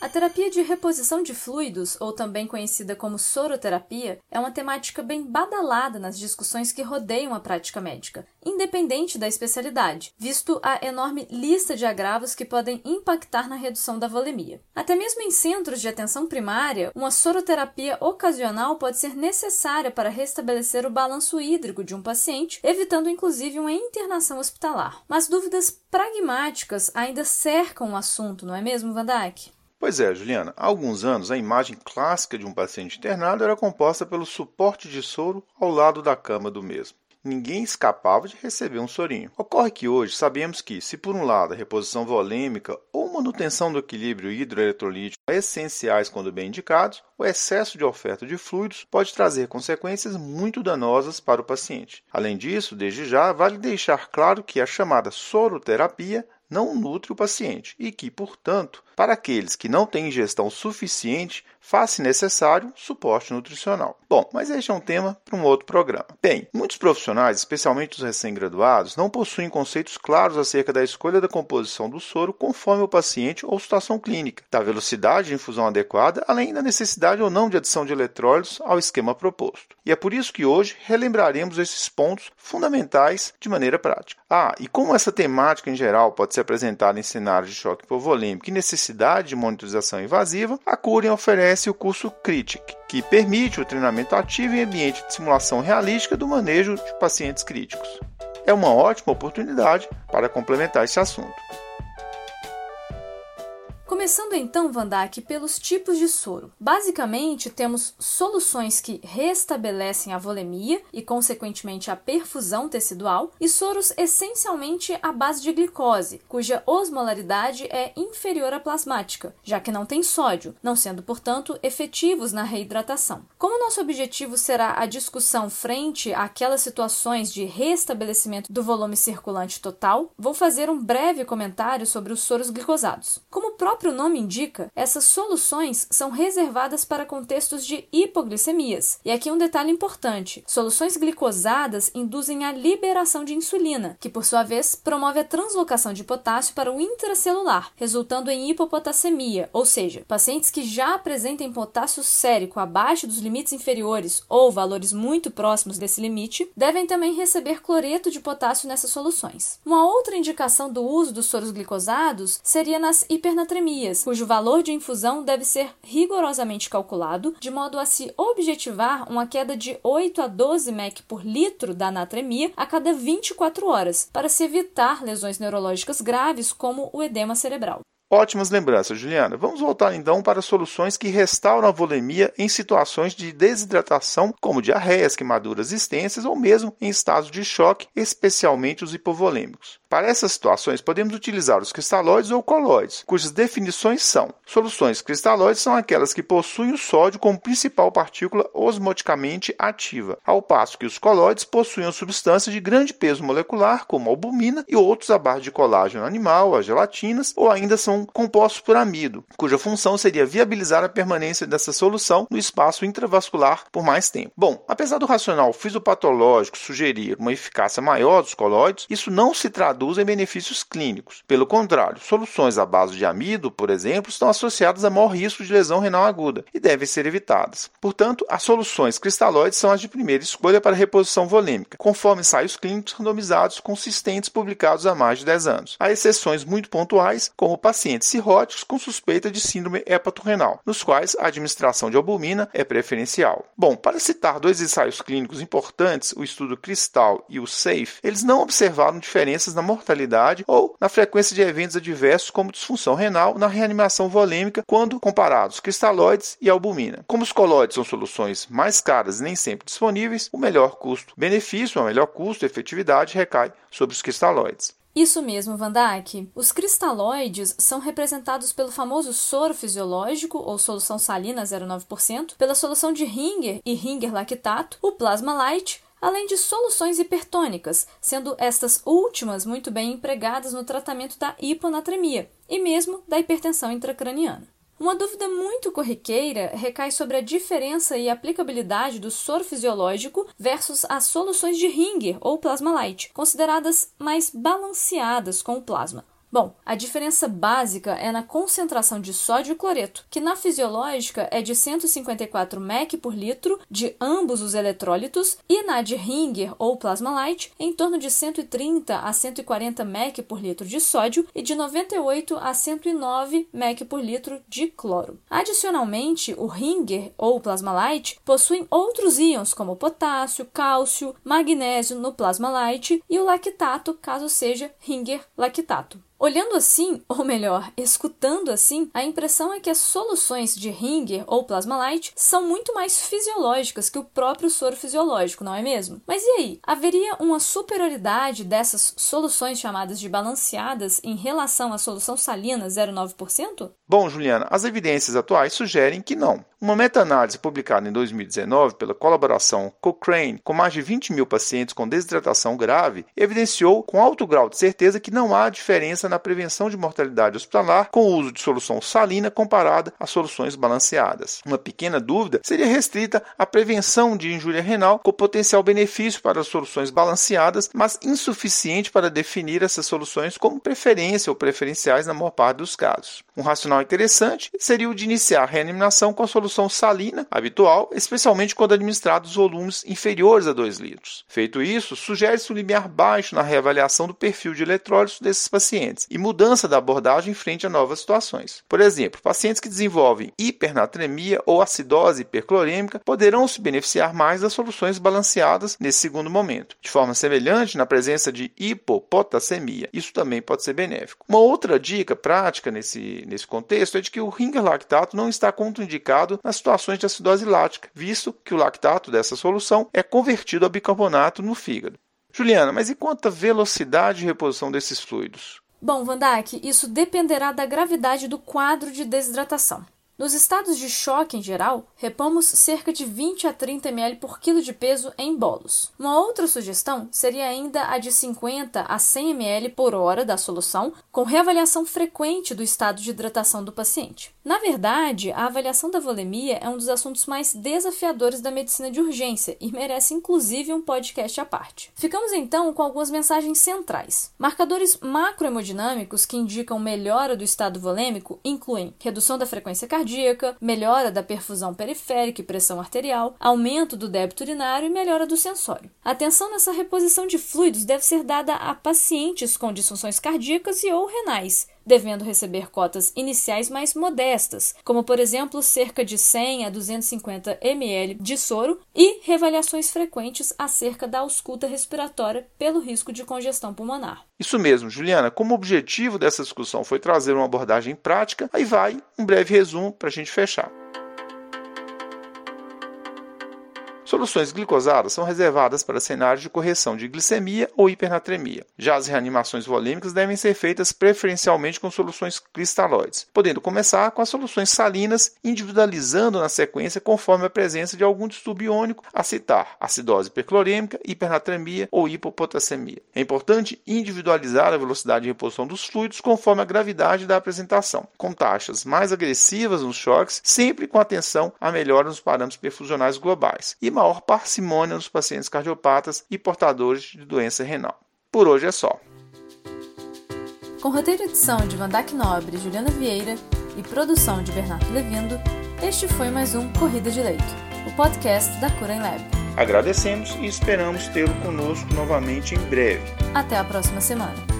A terapia de reposição de fluidos, ou também conhecida como soroterapia, é uma temática bem badalada nas discussões que rodeiam a prática médica, independente da especialidade, visto a enorme lista de agravos que podem impactar na redução da volemia. Até mesmo em centros de atenção primária, uma soroterapia ocasional pode ser necessária para restabelecer o balanço hídrico de um paciente, evitando inclusive uma internação hospitalar. Mas dúvidas pragmáticas ainda cercam o assunto, não é mesmo, Vandaque? Pois é, Juliana. Há alguns anos, a imagem clássica de um paciente internado era composta pelo suporte de soro ao lado da cama do mesmo. Ninguém escapava de receber um sorinho. Ocorre que hoje sabemos que, se por um lado a reposição volêmica ou manutenção do equilíbrio hidroeletrolítico são essenciais quando bem indicados, o excesso de oferta de fluidos pode trazer consequências muito danosas para o paciente. Além disso, desde já, vale deixar claro que a chamada soroterapia não nutre o paciente e que, portanto, para aqueles que não têm ingestão suficiente, faz-se necessário suporte nutricional. Bom, mas este é um tema para um outro programa. Bem, muitos profissionais, especialmente os recém-graduados, não possuem conceitos claros acerca da escolha da composição do soro conforme o paciente ou situação clínica, da velocidade de infusão adequada, além da necessidade ou não de adição de eletrólitos ao esquema proposto. E é por isso que hoje relembraremos esses pontos fundamentais de maneira prática. E como essa temática em geral pode ser apresentada em cenários de choque hipovolêmico e necessidade de monitorização invasiva, a Curem oferece o curso Critic, que permite o treinamento ativo em ambiente de simulação realística do manejo de pacientes críticos. É uma ótima oportunidade para complementar esse assunto. Começando então, Vandac, pelos tipos de soro. Basicamente, temos soluções que restabelecem a volemia e, consequentemente, a perfusão tecidual, e soros essencialmente à base de glicose, cuja osmolaridade é inferior à plasmática, já que não tem sódio, não sendo, portanto, efetivos na reidratação. Como nosso objetivo será a discussão frente àquelas situações de restabelecimento do volume circulante total, vou fazer um breve comentário sobre os soros glicosados. Como o próprio nome indica, essas soluções são reservadas para contextos de hipoglicemias. E aqui um detalhe importante: soluções glicosadas induzem a liberação de insulina, que por sua vez promove a translocação de potássio para o intracelular, resultando em hipopotassemia, ou seja, pacientes que já apresentem potássio sérico abaixo dos limites inferiores ou valores muito próximos desse limite, devem também receber cloreto de potássio nessas soluções. Uma outra indicação do uso dos soros glicosados seria nas hipernatremias, cujo valor de infusão deve ser rigorosamente calculado, de modo a se objetivar uma queda de 8 a 12 mEq por litro da natremia a cada 24 horas, para se evitar lesões neurológicas graves como o edema cerebral. Ótimas lembranças, Juliana. Vamos voltar então para soluções que restauram a volemia em situações de desidratação, como diarreias, queimaduras extensas ou mesmo em estados de choque, especialmente os hipovolêmicos. Para essas situações, podemos utilizar os cristalóides ou colóides, cujas definições são: soluções cristalóides são aquelas que possuem o sódio como principal partícula osmoticamente ativa, ao passo que os colóides possuem substâncias de grande peso molecular, como albumina e outros à base de colágeno animal, as gelatinas, ou ainda são compostos por amido, cuja função seria viabilizar a permanência dessa solução no espaço intravascular por mais tempo. Bom, apesar do racional fisiopatológico sugerir uma eficácia maior dos colóides, isso não se traduz em benefícios clínicos. Pelo contrário, soluções à base de amido, por exemplo, estão associadas a maior risco de lesão renal aguda e devem ser evitadas. Portanto, as soluções cristalóides são as de primeira escolha para reposição volêmica, conforme ensaios clínicos randomizados consistentes publicados há mais de 10 anos. Há exceções muito pontuais, como pacientes cirróticos com suspeita de síndrome hepatorrenal, nos quais a administração de albumina é preferencial. Bom, para citar dois ensaios clínicos importantes, o estudo CRISTAL e o SAFE, eles não observaram diferenças na mortalidade ou na frequência de eventos adversos como disfunção renal na reanimação volêmica quando comparados cristalóides e albumina. Como os colóides são soluções mais caras e nem sempre disponíveis, o melhor custo-benefício, a melhor custo-efetividade recai sobre os cristalóides. Isso mesmo, Vandaque. Os cristalóides são representados pelo famoso soro fisiológico, ou solução salina 0,9%, pela solução de Ringer e Ringer-lactato, o Plasma-Lyte, além de soluções hipertônicas, sendo estas últimas muito bem empregadas no tratamento da hiponatremia e mesmo da hipertensão intracraniana. Uma dúvida muito corriqueira recai sobre a diferença e aplicabilidade do soro fisiológico versus as soluções de Ringer ou Plasma-Lyte, consideradas mais balanceadas com o plasma. Bom, a diferença básica é na concentração de sódio e cloreto, que na fisiológica é de 154 mEq por litro de ambos os eletrólitos e na de Ringer ou Plasma-Lyte em torno de 130 a 140 mEq por litro de sódio e de 98 a 109 mEq por litro de cloro. Adicionalmente, o Ringer ou Plasma-Lyte possuem outros íons como potássio, cálcio, magnésio no Plasma-Lyte e o lactato, caso seja Ringer-lactato. Olhando assim, ou melhor, escutando assim, a impressão é que as soluções de Ringer ou Plasma-Lyte são muito mais fisiológicas que o próprio soro fisiológico, não é mesmo? Mas e aí? Haveria uma superioridade dessas soluções chamadas de balanceadas em relação à solução salina 0,9%? Bom, Juliana, as evidências atuais sugerem que não. Uma meta-análise publicada em 2019 pela colaboração Cochrane com mais de 20 mil pacientes com desidratação grave evidenciou com alto grau de certeza que não há diferença na prevenção de mortalidade hospitalar com o uso de solução salina comparada a soluções balanceadas. Uma pequena dúvida seria restrita à prevenção de injúria renal com potencial benefício para as soluções balanceadas, mas insuficiente para definir essas soluções como preferência ou preferenciais na maior parte dos casos. Um racional interessante seria o de iniciar a reanimação com a solução salina habitual, especialmente quando administrados volumes inferiores a 2 litros. Feito isso, sugere-se um limiar baixo na reavaliação do perfil de eletrólitos desses pacientes e mudança da abordagem frente a novas situações. Por exemplo, pacientes que desenvolvem hipernatremia ou acidose hiperclorêmica poderão se beneficiar mais das soluções balanceadas nesse segundo momento. De forma semelhante, na presença de hipopotassemia, isso também pode ser benéfico. Uma outra dica prática nesse contexto é de que o Ringer-lactato não está contraindicado nas situações de acidose lática, visto que o lactato dessa solução é convertido a bicarbonato no fígado. Juliana, mas e quanto à velocidade de reposição desses fluidos? Bom, Vandaque, isso dependerá da gravidade do quadro de desidratação. Nos estados de choque em geral, repomos cerca de 20 a 30 ml por quilo de peso em bolos. Uma outra sugestão seria ainda a de 50 a 100 ml por hora da solução, com reavaliação frequente do estado de hidratação do paciente. Na verdade, a avaliação da volemia é um dos assuntos mais desafiadores da medicina de urgência e merece inclusive um podcast à parte. Ficamos então com algumas mensagens centrais. Marcadores macrohemodinâmicos que indicam melhora do estado volêmico incluem redução da frequência cardíaca, melhora da perfusão periférica e pressão arterial, aumento do débito urinário e melhora do sensório. Atenção nessa reposição de fluidos deve ser dada a pacientes com disfunções cardíacas e ou renais, devendo receber cotas iniciais mais modestas, como, por exemplo, cerca de 100 a 250 ml de soro e reavaliações frequentes acerca da ausculta respiratória pelo risco de congestão pulmonar. Isso mesmo, Juliana. Como objetivo dessa discussão foi trazer uma abordagem prática, aí vai um breve resumo para a gente fechar. Soluções glicosadas são reservadas para cenários de correção de glicemia ou hipernatremia. Já as reanimações volêmicas devem ser feitas preferencialmente com soluções cristalóides, podendo começar com as soluções salinas, individualizando na sequência conforme a presença de algum distúrbio iônico a citar, acidose hiperclorêmica, hipernatremia ou hipopotassemia. É importante individualizar a velocidade de reposição dos fluidos conforme a gravidade da apresentação, com taxas mais agressivas nos choques, sempre com atenção à melhora nos parâmetros perfusionais globais, e maior parcimônia nos pacientes cardiopatas e portadores de doença renal. Por hoje é só. Com roteiro e edição de Vandac Nobre e Juliana Vieira e produção de Bernardo Levindo, este foi mais um Corrida de Leito, o podcast da Curem Lab. Agradecemos e esperamos tê-lo conosco novamente em breve. Até a próxima semana.